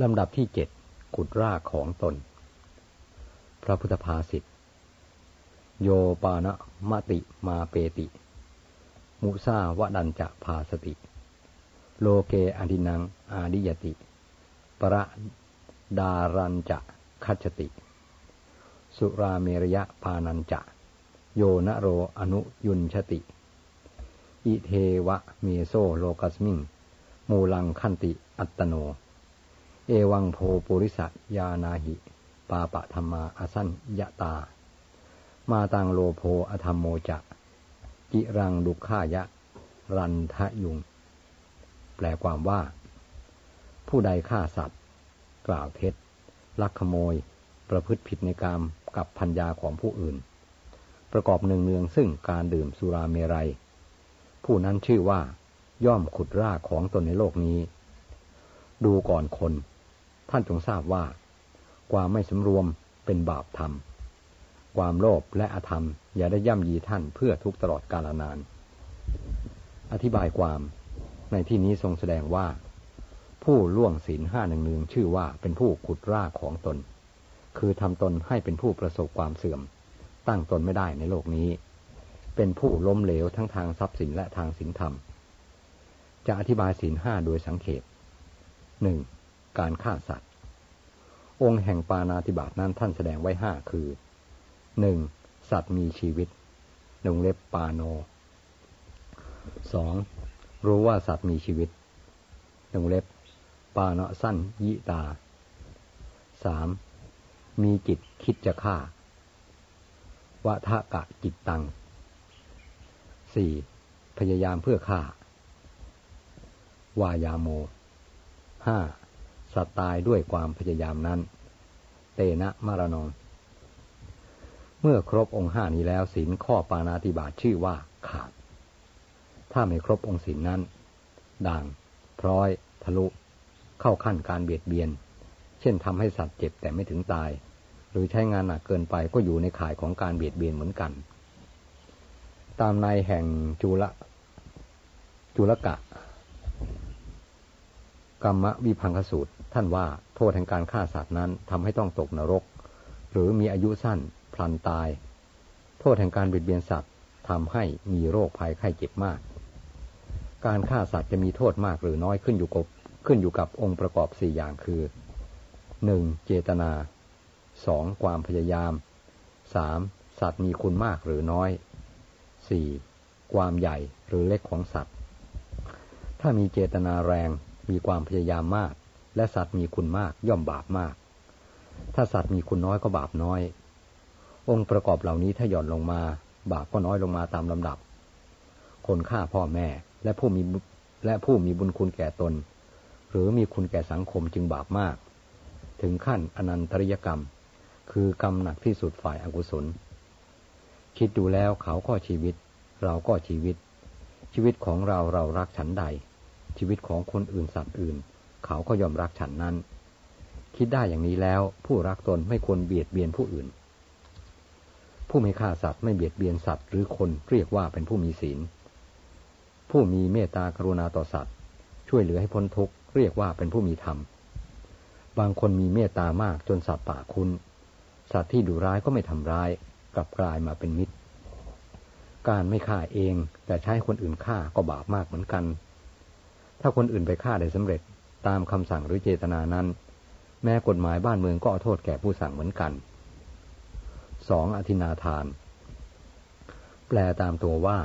ลำดับที่7ขุดรากของตนพระพุทธภาษิตโยปานะมติมาเปติมุสาวะดัญจะภาสติโลเกอดินังอาดิยติปรดารัญจะคัจฉติสุราเมรยะปานัญจะโยนะโรอนุยุญชติอิเทวะเมโซโลกัสมิงมูลังคันติอัตโนเอวังโพปุริสยานาหิปาปะธรรมาอสัญญตามาตังโลโภอธรรมโมจะกิรังดุขายะรันทะยุงแปลความว่าผู้ใดฆ่าสัตว์กล่าวเท็จลักขโมยประพฤติผิดในกามกับภรรยาของผู้อื่นประกอบเนืองๆซึ่งการดื่มสุราเมรัยผู้นั้นชื่อว่าย่อมขุดรากของตนในโลกนี้ดูก่อนคนท่านจงทราบว่าความไม่สำรวมเป็นบาปธรรมความโลภและอธรรมอย่าได้ย่ำยีท่านเพื่อทุกตลอดกาลนานอธิบายความในที่นี้ทรงแสดงว่าผู้ล่วงศีลห้าเนืองๆชื่อว่าเป็นผู้ขุดรากของตนคือทำตนให้เป็นผู้ประสบความเสื่อมตั้งตนไม่ได้ในโลกนี้เป็นผู้ล้มเหลวทั้งทางทรัพย์สินและทางศีลธรรมจะอธิบายศีลห้าโดยสังเขป 1. การฆ่าสัตว์องค์แห่งปาณาติบาตนั้นท่านแสดงไว้5คือ 1. สัตว์มีชีวิตปาโน 2. รู้ว่าสัตว์มีชีวิตปานะสั้นยิตา 3. มีจิตคิดจะฆ่าวะทะกะจิตตัง 4. พยายามเพื่อฆ่าวายาโม 5. สัตว์ตายด้วยความพยายามนั้นเตนะมรณงเมื่อครบองค์5นี้แล้วศีลข้อปาณาติบาตชื่อว่าขาดถ้าไม่ครบองค์ศีลนั้นด่างพร้อยทะลุเข้าขั้นการเบียดเบียนเช่นทำให้สัตว์เจ็บแต่ไม่ถึงตายหรือใช้งานหนักเกินไปก็อยู่ในข่ายของการเบียดเบียนเหมือนกันตามในแห่งจุลกะกรรมวิภังคสูตรท่านว่าโทษแห่งการฆ่าสัตว์นั้นทำให้ต้องตกนรกหรือมีอายุสั้นพลันตายโทษแห่งการเบียดเบียนสัตว์ทำให้มีโรคภัยไข้เจ็บมากการฆ่าสัตว์จะมีโทษมากหรือน้อยขึ้นอยู่กับองค์ประกอบ4อย่างคือ 1. เจตนา 2. ความพยายาม 3. สัตว์มีคุณมากหรือน้อย 4. ความใหญ่หรือเล็กของสัตว์ถ้ามีเจตนาแรงมีความพยายามมากและสัตว์มีคุณมากย่อมบาปมากถ้าสัตว์มีคุณน้อยก็บาปน้อยองค์ประกอบเหล่านี้ถ้าหย่อนลงมาบาปก็น้อยลงมาตามลำดับคนฆ่าพ่อแม่และผู้มีบุญคุณแก่ตนหรือมีคุณแก่สังคมจึงบาปมากถึงขั้นอนันตริยกรรมคือกรรมหนักที่สุดฝ่ายอกุศลคิดดูแล้วเขาก็ชีวิตเราก็ชีวิตของเรารักฉันใดชีวิตของคนอื่นสัตว์อื่นเขาก็ยอมรักฉันนั้นคิดได้อย่างนี้แล้วผู้รักตนไม่ควรเบียดเบียนผู้อื่นผู้ไม่ฆ่าสัตว์ไม่เบียดเบียนสัตว์หรือคนเรียกว่าเป็นผู้มีศีลผู้มีเมตตากรุณาต่อสัตว์ช่วยเหลือให้พ้นทุกข์เรียกว่าเป็นผู้มีธรรมบางคนมีเมตตามากจนสัตว์ป่าคุ้นสัตว์ที่ดุร้ายก็ไม่ทำร้ายกลับกลายมาเป็นมิตรการไม่ฆ่าเองแต่ใช้คนอื่นฆ่าก็บาปมากเหมือนกันถ้าคนอื่นไปฆ่าได้สำเร็จตามคำสั่งหรือเจตนานั้นแม้กฎหมายบ้านเมืองก็เอาโทษแก่ผู้สั่งเหมือนกัน 2. อธินาทานแปลตามตัวว่า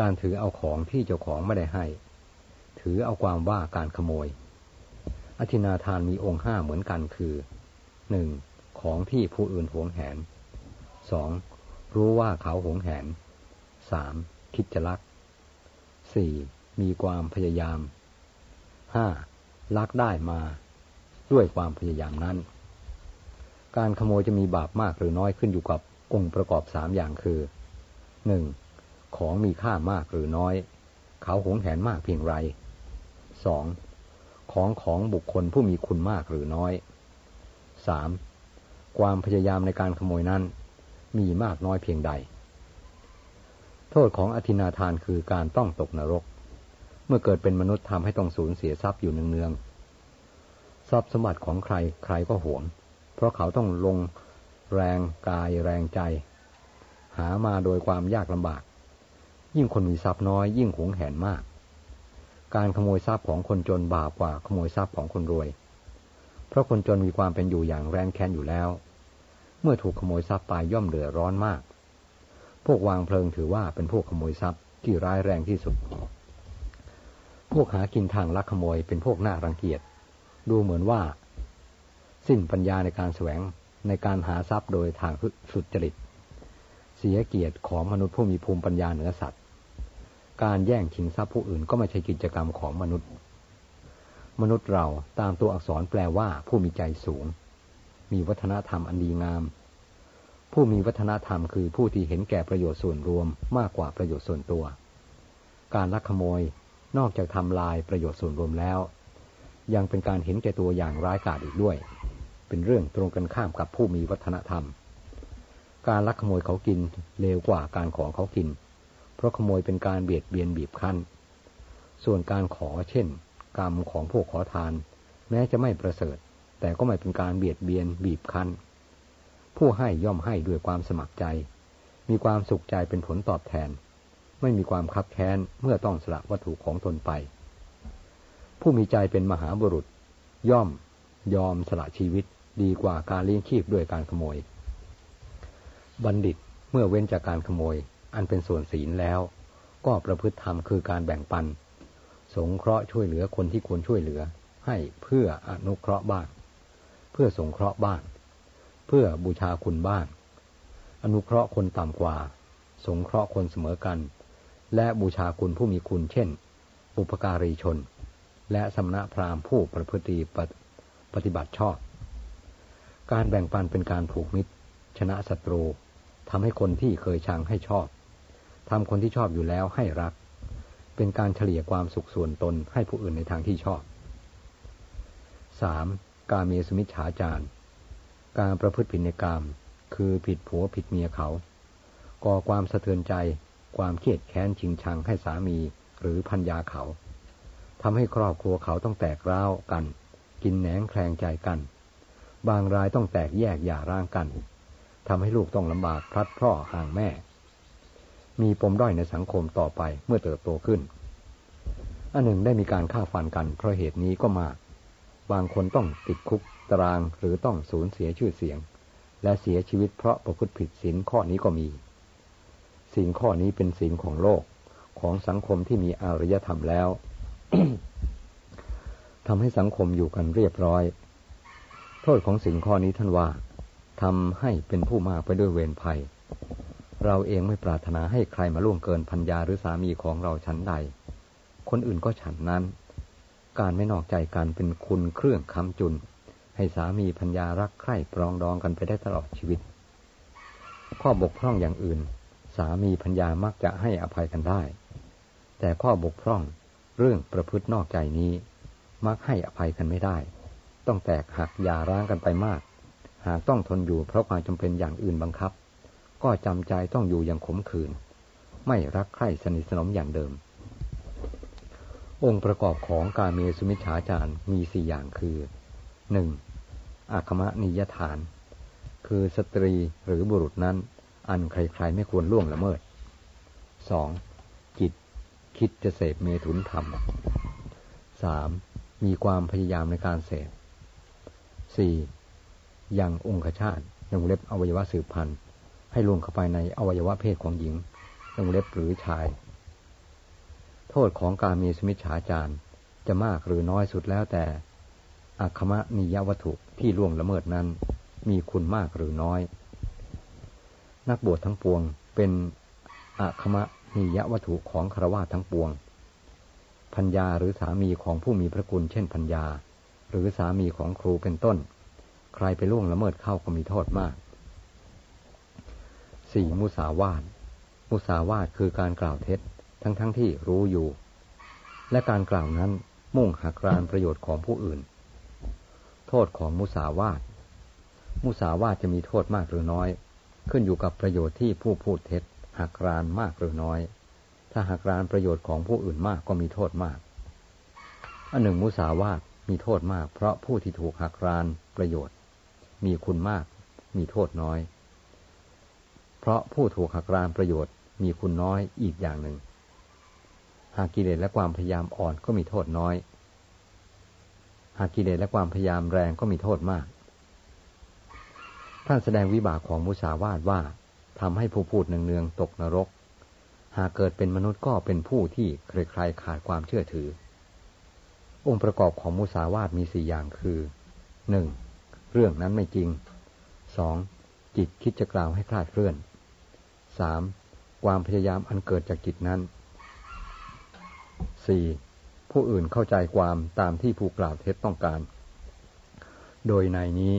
การถือเอาของที่เจ้าของไม่ได้ให้ถือเอาความว่าการขโมยอธินาทานมีองค์5เหมือนกันคือ 1. ของที่ผู้อื่นหวงแหน 2. รู้ว่าเขาหวงแหน 3. คิดจะลัก 4. มีความพยายาม 5. ลักได้มาด้วยความพยายามนั้นการขโมยจะมีบาปมากหรือน้อยขึ้นอยู่กับองค์ประกอบ3อย่างคือ 1.ของมีค่ามากหรือน้อยเขาหวงแหนมากเพียงไร 2. ของบุคคลผู้มีคุณมากหรือน้อย 3. ความพยายามในการขโมยนั้นมีมากน้อยเพียงใดโทษของอธินาทานคือการต้องตกนรกเมื่อเกิดเป็นมนุษย์ทำให้ต้องสูญเสียทรัพย์อยู่เนือง ทรัพย์สมบัติของใครใครก็หวงเพราะเขาต้องลงแรงกายแรงใจหามาโดยความยากลำบากยิ่งคนมีทรัพย์น้อยยิ่งหวงแหนมากการขโมยทรัพย์ของคนจนบาปกว่าขโมยทรัพย์ของคนรวยเพราะคนจนมีความเป็นอยู่อย่างแร้นแค้นอยู่แล้วเมื่อถูกขโมยทรัพย์ไปย่อมเดือดร้อนมากพวกวางเพลิงถือว่าเป็นพวกขโมยทรัพย์ที่ร้ายแรงที่สุดพวกหากินทางลักขโมยเป็นพวกน่ารังเกียจดูเหมือนว่าสิ้นปัญญาในการแสวงในการหาทรัพย์โดยทางสุจริตเสียเกียรติของมนุษย์ผู้มีภูมิปัญญาเหนือสัตว์การแย่งชิงทรัพย์ผู้อื่นก็ไม่ใช่กิจกรรมของมนุษย์เราตามตัวอักษรแปลว่าผู้มีใจสูงมีวัฒนธรรมอันดีงามผู้มีวัฒนธรรมคือผู้ที่เห็นแก่ประโยชน์ส่วนรวมมากกว่าประโยชน์ส่วนตัวการลักขโมยนอกจากทำลายประโยชน์ส่วนรวมแล้วยังเป็นการเห็นแก่ตัวอย่างร้ายกาจอีกด้วยเป็นเรื่องตรงกันข้ามกับผู้มีวัฒนธรรมการลักขโมยเขากินเลวกว่าการขอเขากินเพราะขโมยเป็นการเบียดเบียนบีบคั้นส่วนการขอเช่นกรรมของพวกขอทานแม้จะไม่ประเสริฐแต่ก็ไม่เป็นการเบียดเบียนบีบคั้นผู้ให้ย่อมให้ด้วยความสมัครใจมีความสุขใจเป็นผลตอบแทนไม่มีความคับแค้นเมื่อต้องสละวัตถุของตนไปผู้มีใจเป็นมหาบุรุษย่อมยอมสละชีวิตดีกว่าการเลี้ยงชีพด้วยการขโมยบัณฑิตเมื่อเว้นจากการขโมยอันเป็นส่วนศีลแล้วก็ประพฤติธรรมคือการแบ่งปันสงเคราะห์ช่วยเหลือคนที่ควรช่วยเหลือให้เพื่ออนุเคราะห์บ้างเพื่อสงเคราะห์บ้างเพื่อบูชาคุณบ้างอนุเคราะห์คนต่ำกว่าสงเคราะห์คนเสมอกันและบูชาคุณผู้มีคุณเช่นอุปการีชนและสมณพราหมณ์ผู้ประพฤติปฏิบัติชอบการแบ่งปันเป็นการผูกมิตรชนะศัตรูทำให้คนที่เคยชังให้ชอบทำคนที่ชอบอยู่แล้วให้รักเป็นการเฉลี่ยความสุขส่วนตนให้ผู้อื่นในทางที่ชอบ 3. กาเมสุมิจฉาจารการประพฤติผิดในกามคือผิดผัวผิดเมียเขาก่อความสะเทือนใจความเครียดแค้นชิงชังให้สามีหรือภรรยาเขาทำให้ครอบครัวเขาต้องแตกร้าวกันกินแหนงแคลงใจกันบางรายต้องแตกแยกหย่าร้างกันทำให้ลูกต้องลำบากพลัดพรากห่างแม่มีปมด้อยในสังคมต่อไปเมื่อเติบโตขึ้นอันหนึ่งได้มีการฆ่าฟันกันเพราะเหตุนี้ก็มากบางคนต้องติดคุกตารางหรือต้องสูญเสียชื่อเสียงและเสียชีวิตเพราะประพฤติผิดศีลข้อนี้ก็มีศีลข้อนี้เป็นศีลของโลกของสังคมที่มีอารยธรรมแล้ว ทำให้สังคมอยู่กันเรียบร้อยโทษของศีลข้อนี้ท่านว่าทำให้เป็นผู้มากไปด้วยเวรภัยเราเองไม่ปรารถนาให้ใครมาล่วงเกินภรรยาหรือสามีของเราชั้นใดคนอื่นก็ฉันนั้นการไม่นอกใจกันเป็นคุณเครื่องค้ำจุนให้สามีภรรยารักใคร่ปรองดองกันไปได้ตลอดชีวิตข้อบกพร่องอย่างอื่นสามีภรรยามักจะให้อภัยกันได้แต่ข้อบกพร่องเรื่องประพฤตินอกใจนี้มักให้อภัยกันไม่ได้ต้องแตกหักหย่าร้างกันไปมากหากต้องทนอยู่เพราะความจำเป็นอย่างอื่นบังคับก็จำใจต้องอยู่อย่างขมขื่นไม่รักใคร่สนิทสนมอย่างเดิมองค์ประกอบของกาเมสุมิจฉาจารมี4อย่างคือ 1. อาคมนิยฐานคือสตรีหรือบุรุษนั้นอันใครๆไม่ควรล่วงละเมิด 2. จิตคิดจะเสพเมถุนธรรม 3. มีความพยายามในการเสพ 4. ยังองคชาตเล็บอวัยวะสืบพันธุ์ให้ล่วงเข้าไปในอวัยวะเพศของหญิงเล็บหรือชายโทษของกาเมสุมิจฉาจารจะมากหรือน้อยสุดแล้วแต่อาคมนิยวัตถุที่ล่วงละเมิดนั้นมีคุณมากหรือน้อยนักบวชทั้งปวงเป็นอาคมนิยวัตถุของฆราวาสทั้งปวงภรรยาหรือสามีของผู้มีพระคุณเช่นภรรยาหรือสามีของครูเป็นต้นใครไปล่วงละเมิดเข้าก็มีโทษมาก 4. มุสาวาทคือการกล่าวเท็จทั้งที่รู้อยู่และการกล่าวนั้นมุ่งหักรานประโยชน์ของผู้อื่นโทษของมุสาวาทจะมีโทษมากหรือน้อยขึ้นอยู่กับประโยชน์ที่ผู้พูดเท็จหักรานมากหรือน้อยถ้าหักรานประโยชน์ของผู้อื่นมากก็มีโทษมากอันหนึ่งมุสาวาท มีโทษมากเพราะผู้ที่ถูกหักรานประโยชน์มีคุณมากมีโทษน้อยเพราะผู้ถูกหักรานประโยชน์มีคุณน้อยอีกอย่างหนึ่งหากกิเลสและความพยายามอ่อนก็มีโทษน้อยหากกิเลสและความพยายามแรงก็มีโทษมากท่านแสดงวิบากของมุสาวาทว่าทำให้ผู้พูดเนืองๆตกนรกหากเกิดเป็นมนุษย์ก็เป็นผู้ที่ใครๆขาดความเชื่อถือองค์ประกอบของมุสาวาทมี4อย่างคือ 1. เรื่องนั้นไม่จริง 2. จิตคิดจะกล่าวให้คลาดเคลื่อน 3. ความพยายามอันเกิดจากจิตนั้น 4. ผู้อื่นเข้าใจความตามที่ผู้กล่าวเท็จต้องการโดยในนี้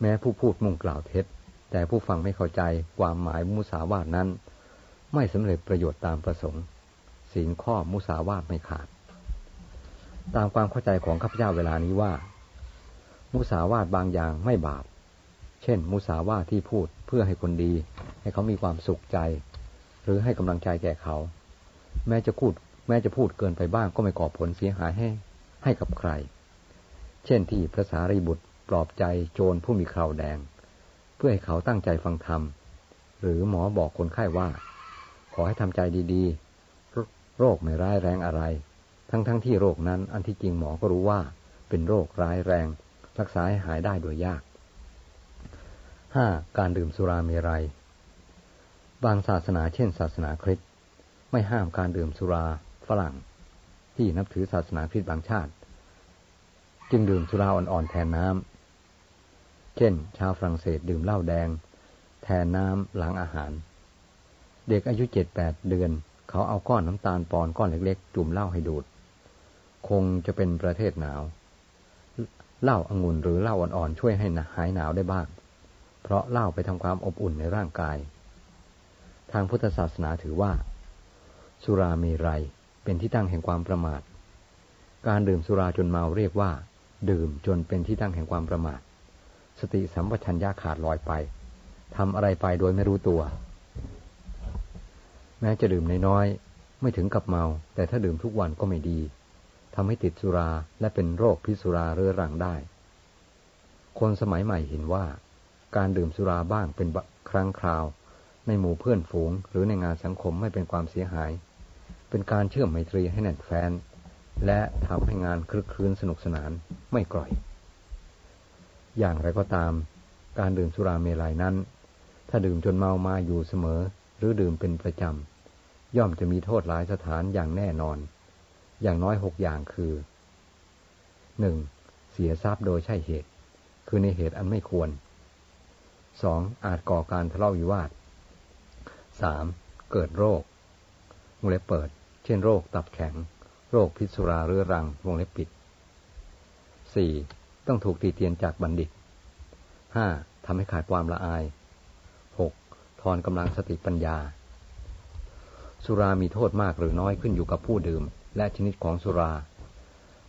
แม้ผู้พูดมุ่งกล่าวเท็จแต่ผู้ฟังไม่เข้าใจความหมายมุสาวาทนั้นไม่สำเร็จประโยชน์ตามประสงค์ศีลข้อมุสาวาทไม่ขาดตามความเข้าใจของข้าพเจ้าเวลานี้ว่ามุสาวาทบางอย่างไม่บาปเช่นมุสาวาทที่พูดเพื่อให้คนดีให้เขามีความสุขใจหรือให้กำลังใจแก่เขาแม้จะพูดเกินไปบ้างก็ไม่ก่อผลเสียหายให้กับใครเช่นที่พระสารีบุตรปลอบใจโจรผู้มีคราวแดงเพื่อให้เขาตั้งใจฟังธรรมหรือหมอบอกคนไข้ว่าขอให้ทำใจดีๆโรคไม่ร้ายแรงอะไรทั้งที่โรคนั้นอันที่จริงหมอก็รู้ว่าเป็นโรคร้ายแรงรักษาให้หายได้โดยยาก 5. การดื่มสุราเมรัยบางศาสนาเช่นศาสนาคริสต์ไม่ห้ามการดื่มสุราฝรั่งที่นับถือศาสนาคริสต์บางชาติจึงดื่มสุราอ่อนๆแทนน้ำเช่นชาวฝรั่งเศสดื่มเหล้าแดงแทนน้ำหลังอาหารเด็กอายุ 7-8 เดือนเขาเอาก้อนน้ำตาลปอนก้อนเล็กๆจุ่มเหล้าให้ดูดคงจะเป็นประเทศหนาวเหล้าองุ่นหรือเหล้าอ่อนๆช่วยให้หายหนาวได้บ้างเพราะเหล้าไปทำความอบอุ่นในร่างกายทางพุทธศาสนาถือว่าสุราเมรัยเป็นที่ตั้งแห่งความประมาทการดื่มสุราจนเมาเรียกว่าดื่มจนเป็นที่ตั้งแห่งความประมาทสติสัมปชัญญะขาดลอยไปทำอะไรไปโดยไม่รู้ตัวแม้จะดื่มน้อยๆไม่ถึงกับเมาแต่ถ้าดื่มทุกวันก็ไม่ดีทำให้ติดสุราและเป็นโรคพิษสุราเรื้อรังได้คนสมัยใหม่เห็นว่าการดื่มสุราบ้างเป็นครั้งคราวในหมู่เพื่อนฝูงหรือในงานสังคมไม่เป็นความเสียหายเป็นการเชื่อมไมตรีให้แน่นแฟ้นและทำให้งานคลึกคลื้นสนุกสนานไม่กร่อยอย่างไรก็ตามการดื่มสุราเมลัยนั้นถ้าดื่มจนเมามาอยู่เสมอหรือดื่มเป็นประจำย่อมจะมีโทษหลายสถานอย่างแน่นอนอย่างน้อย6อย่างคือ 1. เสียทรัพย์โดยใช่เหตุคือในเหตุอันไม่ควร 2. อาจก่อการทะเลาะวิวาท 3. เกิดโรควงเล็บเปิดเช่นโรคตับแข็งโรคพิษสุราเรื้อรังวงเล็บปิด 4. ต้องถูกตีเตียนจากบัณฑิต 5. ทำให้ขาดความละอาย 6. ทอนกำลังสติปัญญาสุรามีโทษมากหรือน้อยขึ้นอยู่กับผู้ดื่มและชนิดของสุรา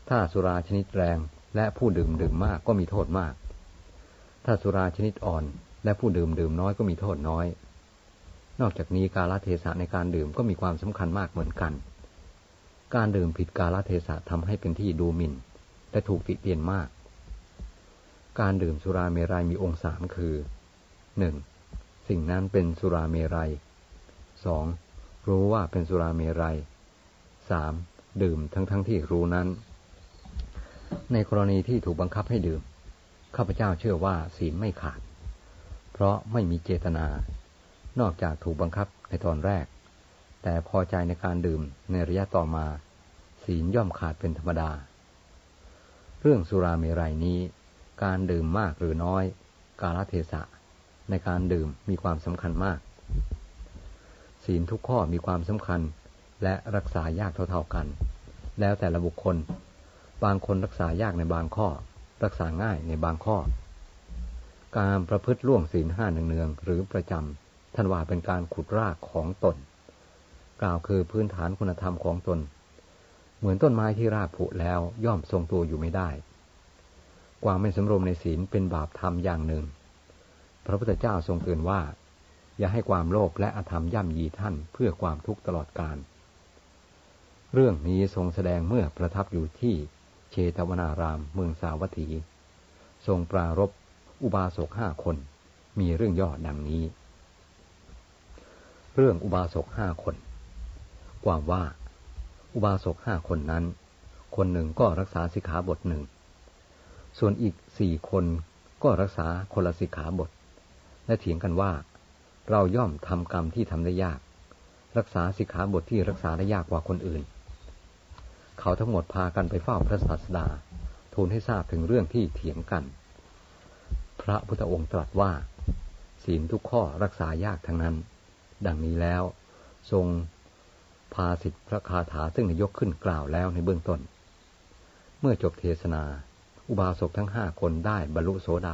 ถ้าสุราชนิดแรงและผู้ดื่มมากก็มีโทษมากถ้าสุราชนิดอ่อนและผู้ดื่มน้อยก็มีโทษน้อยนอกจากนี้กาลเทศะในการดื่มก็มีความสำคัญมากเหมือนกันการดื่มผิดกาลเทศะทำให้เป็นที่ดูหมิ่นและถูกติเตียนมากการดื่มสุราเมรัยมีองค์3คือ 1. สิ่งนั้นเป็นสุราเมรัย 2. รู้ว่าเป็นสุราเมรัย 3. ดื่มทั้งที่รู้นั้นในกรณีที่ถูกบังคับให้ดื่มข้าพเจ้าเชื่อว่าศีลไม่ขาดเพราะไม่มีเจตนานอกจากถูกบังคับในตอนแรกแต่พอใจในการดื่มในระยะต่อมาศีลย่อมขาดเป็นธรรมดาเรื่องสุราเมรัยนี้การดื่มมากหรือน้อยกาลเทศะในการดื่มมีความสำคัญมากศีลทุกข้อมีความสำคัญและรักษายากเท่าๆกันแล้วแต่ละบุคคลบางคนรักษายากในบางข้อรักษาง่ายในบางข้อการประพฤติล่วงศีลห้าเนืองๆหรือประจำท่านว่าเป็นการขุดรากของตนกล่าวคือพื้นฐานคุณธรรมของตนเหมือนต้นไม้ที่รากผุแล้วย่อมทรงตัวอยู่ไม่ได้ความไม่สำรวมในศีลเป็นบาปธรรมอย่างหนึ่งพระพุทธเจ้าทรงเตือนว่าอย่าให้ความโลภและอธรรมย่ำยีท่านเพื่อความทุกข์ตลอดกาลเรื่องนี้ทรงแสดงเมื่อประทับอยู่ที่ เชตวนารามเมืองสาวัตถีทรงปรารภอุบาสก5คนมีเรื่องย่อดังนี้เรื่องอุบาสก5คนความว่าอุบาสก5คนนั้นคนหนึ่งก็รักษาสิกขาบทหนึ่งส่วนอีก4คนก็รักษาคนละสิกขาบทและเถียงกันว่าเราย่อมทำกรรมที่ทำได้ยากรักษาสิกขาบทที่รักษาได้ยากกว่าคนอื่นเขาทั้งหมดพากันไปเฝ้าพระศาสดาทูลให้ทราบถึงเรื่องที่เถียงกันพระพุทธองค์ตรัสว่าศีลทุกข้อรักษายากทั้งนั้นดังนี้แล้วทรงพาสิทธิพระคาถาซึ่งได้ยกขึ้นกล่าวแล้วในเบื้องต้นเมื่อจบเทศนาอุบาสกทั้ง5คนได้บรรลุโสดา